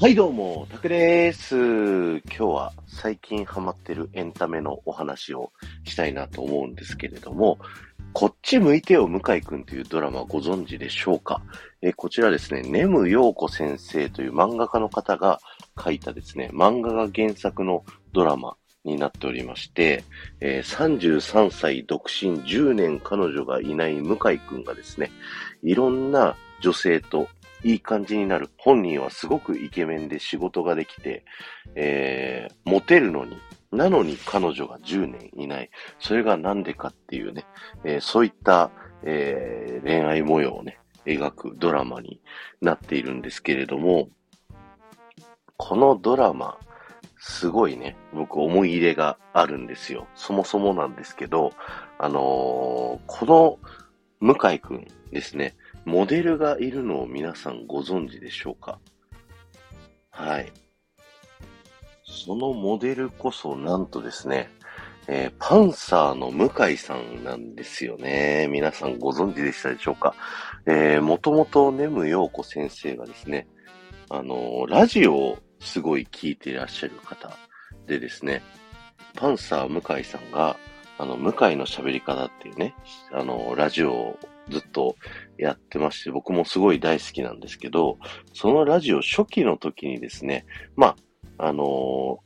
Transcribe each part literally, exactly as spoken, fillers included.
はいどうも、たくです。今日は最近ハマってるエンタメのお話をしたいなと思うんですけれども、こっち向いてよ向井くんというドラマご存知でしょうか。えこちらですね、根夢陽子先生という漫画家の方が書いたですね、漫画が原作のドラマになっておりまして、えー、さんじゅうさんさい独身じゅうねん彼女がいない向井くんがですね、いろんな女性といい感じになる。本人はすごくイケメンで仕事ができて、えー、モテるのに、なのに彼女がじゅうねんいない。それがなんでかっていうね、えー、そういった、えー、恋愛模様をね、描くドラマになっているんですけれども、このドラマ、すごいね、僕思い入れがあるんですよ。そもそもなんですけど、あのー、この向井くんですね、モデルがいるのを皆さんご存知でしょうか。はい。そのモデルこそなんとですね、えー、パンサーの向井さんなんですよね。皆さんご存知でしたでしょうか。えー、もともと根夢陽子先生がですね、あのー、ラジオをすごい聞いていらっしゃる方でですね、パンサー向井さんが、あの、向井の喋り方っていうね、あの、ラジオをずっとやってまして、僕もすごい大好きなんですけど、そのラジオ初期の時にですね、まあ、あのー、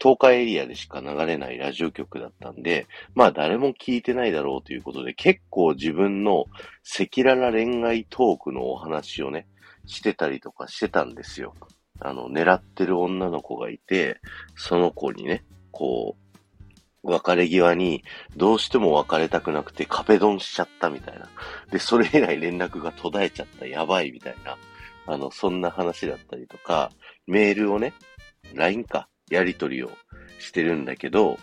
東海エリアでしか流れないラジオ局だったんで、まあ誰も聞いてないだろうということで、結構自分の赤裸々恋愛トークのお話をね、してたりとかしてたんですよ。あの、狙ってる女の子がいて、その子にね、こう、別れ際にどうしても別れたくなくてカフェドンしちゃったみたいな。で、それ以来連絡が途絶えちゃった。やばいみたいな。あの、そんな話だったりとか、メールをね、ライン か、やり取りをしてるんだけど、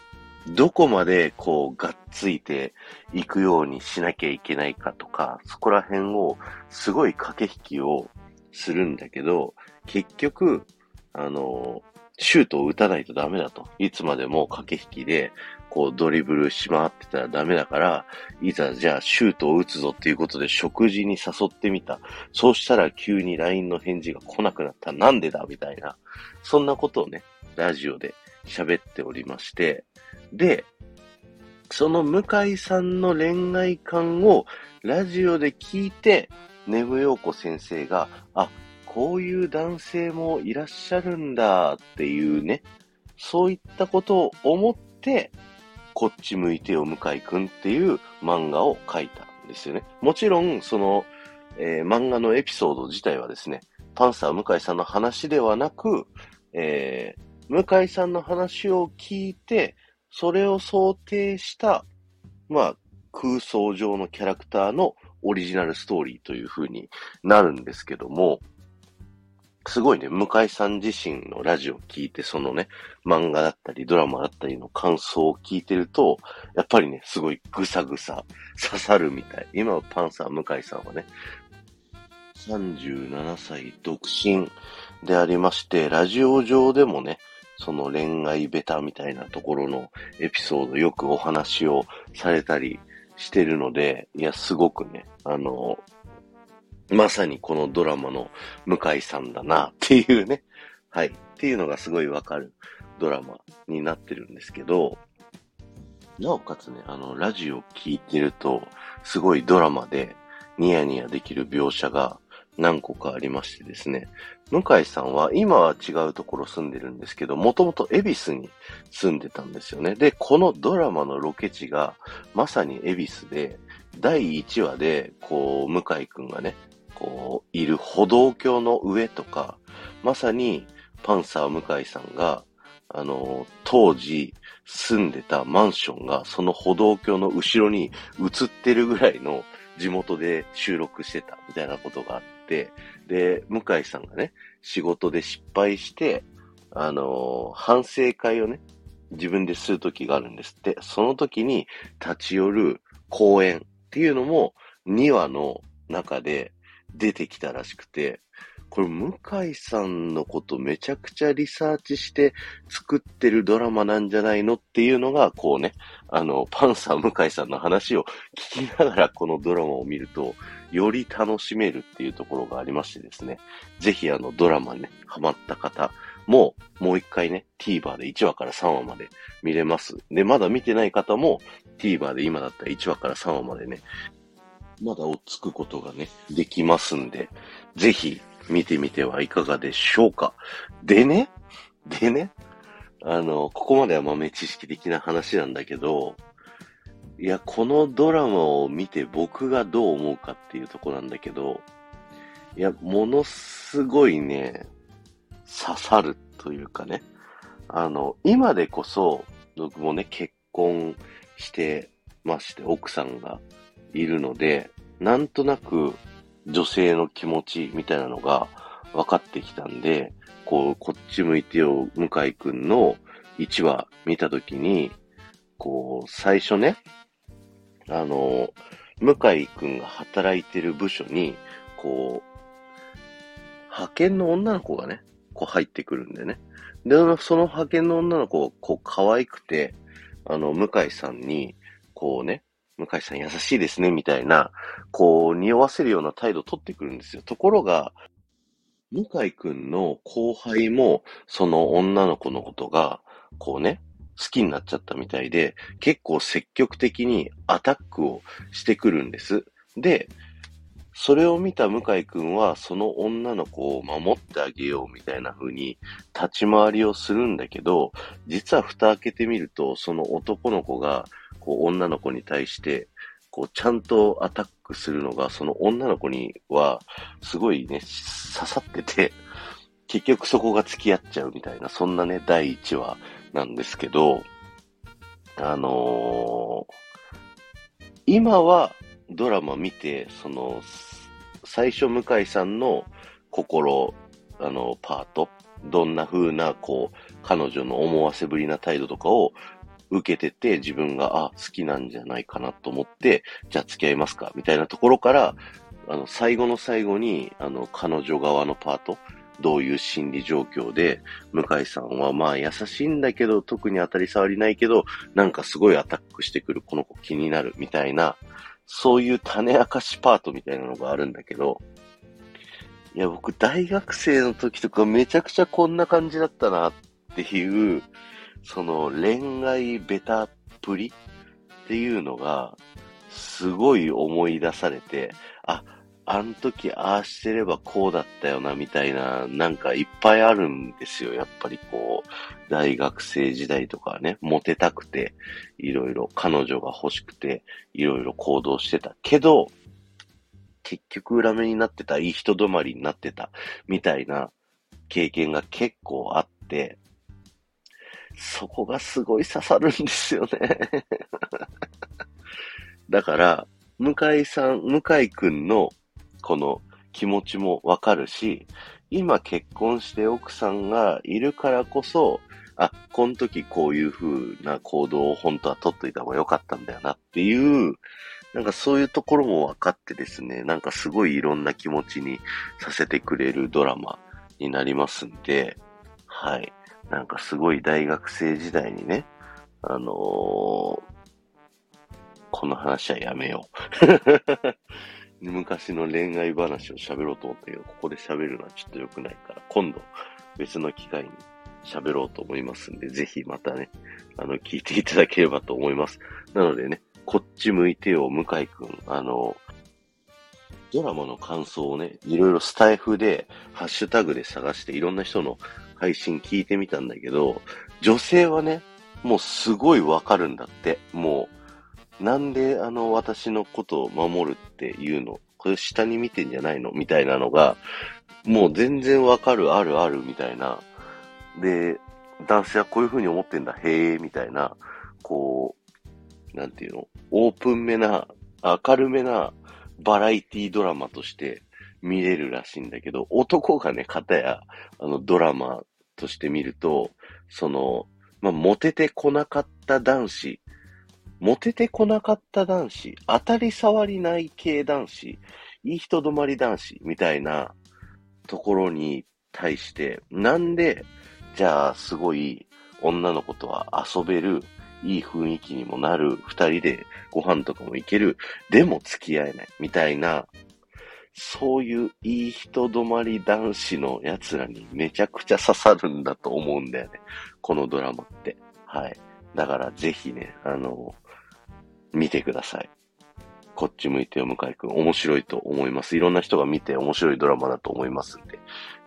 どこまでこう、がっついていくようにしなきゃいけないかとか、そこら辺をすごい駆け引きをするんだけど、結局、あの、シュートを打たないとダメだと。いつまでも駆け引きで、こうドリブルしまってたらダメだから、いざじゃあシュートを打つぞっていうことで食事に誘ってみた。そうしたら急に ライン の返事が来なくなった。なんでだみたいな。そんなことをね、ラジオで喋っておりまして。で、その向井さんの恋愛観をラジオで聞いて、根夢陽子先生が、あ、こういう男性もいらっしゃるんだっていうね、そういったことを思って、こっち向いてよ向井くんっていう漫画を書いたんですよね。もちろん、その、えー、漫画のエピソード自体はですね、パンサー向井さんの話ではなく、えー、向井さんの話を聞いて、それを想定した、まあ、空想上のキャラクターのオリジナルストーリーという風になるんですけども、すごいね、向井さん自身のラジオを聞いて、そのね、漫画だったりドラマだったりの感想を聞いてると、やっぱりね、すごいぐさぐさ刺さるみたい。今はパンサー向井さんはね、さんじゅうななさい独身でありまして、ラジオ上でもね、その恋愛ベタみたいなところのエピソード、よくお話をされたりしてるので、いや、すごくね、あの、まさにこのドラマの向井さんだなっていうね。はい。っていうのがすごいわかるドラマになってるんですけど、なおかつね、あの、ラジオ聞いてると、すごいドラマでニヤニヤできる描写が何個かありましてですね。向井さんは今は違うところ住んでるんですけど、もともと恵比寿に住んでたんですよね。で、このドラマのロケ地がまさに恵比寿で、だいいちわで、こう、向井くんがね、こう、いる歩道橋の上とか、まさにパンサー向井さんが、あの、当時住んでたマンションがその歩道橋の後ろに映ってるぐらいの地元で収録してたみたいなことがあって、で、向井さんがね、仕事で失敗して、あの、反省会をね、自分でする時があるんですって、その時に立ち寄る公園っていうのもにわの中で、出てきたらしくて、これ向井さんのことめちゃくちゃリサーチして作ってるドラマなんじゃないのっていうのがこうね、あのパンサー向井さんの話を聞きながらこのドラマを見るとより楽しめるっていうところがありましてですね、ぜひあのドラマねハマった方もう、もう一回ね、TVer でいちわからさんわまで見れます。で、まだ見てない方も、TVer で今だったらいちわからさんわまでね、まだ追っつくことがね、できますんで、ぜひ見てみてはいかがでしょうか。でね、でね、あの、ここまでは豆知識的な話なんだけど、いや、このドラマを見て僕がどう思うかっていうとこなんだけど、いや、ものすごいね、刺さるというかね、あの今でこそ僕もね結婚してまして奥さんがいるので、なんとなく女性の気持ちみたいなのが分かってきたんで、こうこっち向いてよ向井くんのいちわ見たときに、こう最初ね、あの向井くんが働いてる部署にこう派遣の女の子がねこう入ってくるんでね。で、その派遣の女の子、こう、可愛くて、あの、向井さんに、こうね、向井さん優しいですね、みたいな、こう、匂わせるような態度を取ってくるんですよ。ところが、向井くんの後輩も、その女の子のことが、こうね、好きになっちゃったみたいで、結構積極的にアタックをしてくるんです。で、それを見た向井くんはその女の子を守ってあげようみたいな風に立ち回りをするんだけど、実は蓋開けてみるとその男の子がこう女の子に対してこうちゃんとアタックするのがその女の子にはすごいね刺さってて、結局そこが付き合っちゃうみたいな、そんなねだいいちわなんですけど、あのー、今はドラマ見て、その、最初向井さんの心、あの、パート、どんな風な、こう、彼女の思わせぶりな態度とかを受けてて、自分が、あ、好きなんじゃないかなと思って、じゃあ付き合いますか、みたいなところから、あの、最後の最後に、あの、彼女側のパート、どういう心理状況で、向井さんはまあ優しいんだけど、特に当たり障りないけど、なんかすごいアタックしてくる、この子気になる、みたいな、そういう種明かしパートみたいなのがあるんだけど、いや僕大学生の時とかめちゃくちゃこんな感じだったなっていう、その恋愛ベタっぷりっていうのがすごい思い出されて、あ、あの時ああしてればこうだったよなみたいな、なんかいっぱいあるんですよ。やっぱりこう大学生時代とかね、モテたくていろいろ彼女が欲しくていろいろ行動してたけど、結局裏目になってた、いい人止まりになってたみたいな経験が結構あって、そこがすごい刺さるんですよねだから向井さん、向井くんのこの気持ちもわかるし、今結婚して奥さんがいるからこそ、あ、この時こういう風な行動を本当は取っといた方が良かったんだよなっていう、なんかそういうところもわかってですね、なんかすごいいろんな気持ちにさせてくれるドラマになりますんで、はい。なんかすごい大学生時代にね、あのー、この話はやめよう。昔の恋愛話を喋ろうと思ったけど、ここで喋るのはちょっと良くないから、今度別の機会に喋ろうと思いますんで、ぜひまたね、あの、聞いていただければと思います。なのでね、こっち向いてよ、向井くん、あの、ドラマの感想をね、いろいろスタイフで、ハッシュタグで探して、いろんな人の配信聞いてみたんだけど、女性はね、もうすごいわかるんだって、もう、なんであの私のことを守るっていうの、これ下に見てんじゃないのみたいなのがもう全然わかる、あるあるみたいな。で、男性はこういう風に思ってんだ、へえみたいな、こうなんていうの、オープンめな明るめなバラエティドラマとして見れるらしいんだけど、男がね片やあのドラマとして見ると、そのまあ、モテてこなかった男子、モテてこなかった男子、当たり障りない系男子、いい人止まり男子みたいな、ところに対して、なんで、じゃあすごい女の子とは遊べる、いい雰囲気にもなる、二人でご飯とかも行ける、でも付き合えない、みたいな、そういういい人止まり男子のやつらにめちゃくちゃ刺さるんだと思うんだよね、このドラマって。はい。だからぜひね、あの、見てください。こっち向いてよ向井くん、面白いと思います。いろんな人が見て面白いドラマだと思いますんで、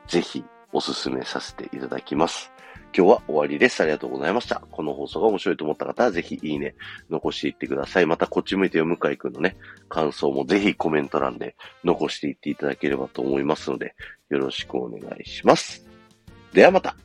ぜひおすすめさせていただきます。今日は終わりです。ありがとうございました。この放送が面白いと思った方はぜひいいね、残していってください。またこっち向いてよ向井くんのね、感想もぜひコメント欄で残していっていただければと思いますので、よろしくお願いします。ではまた。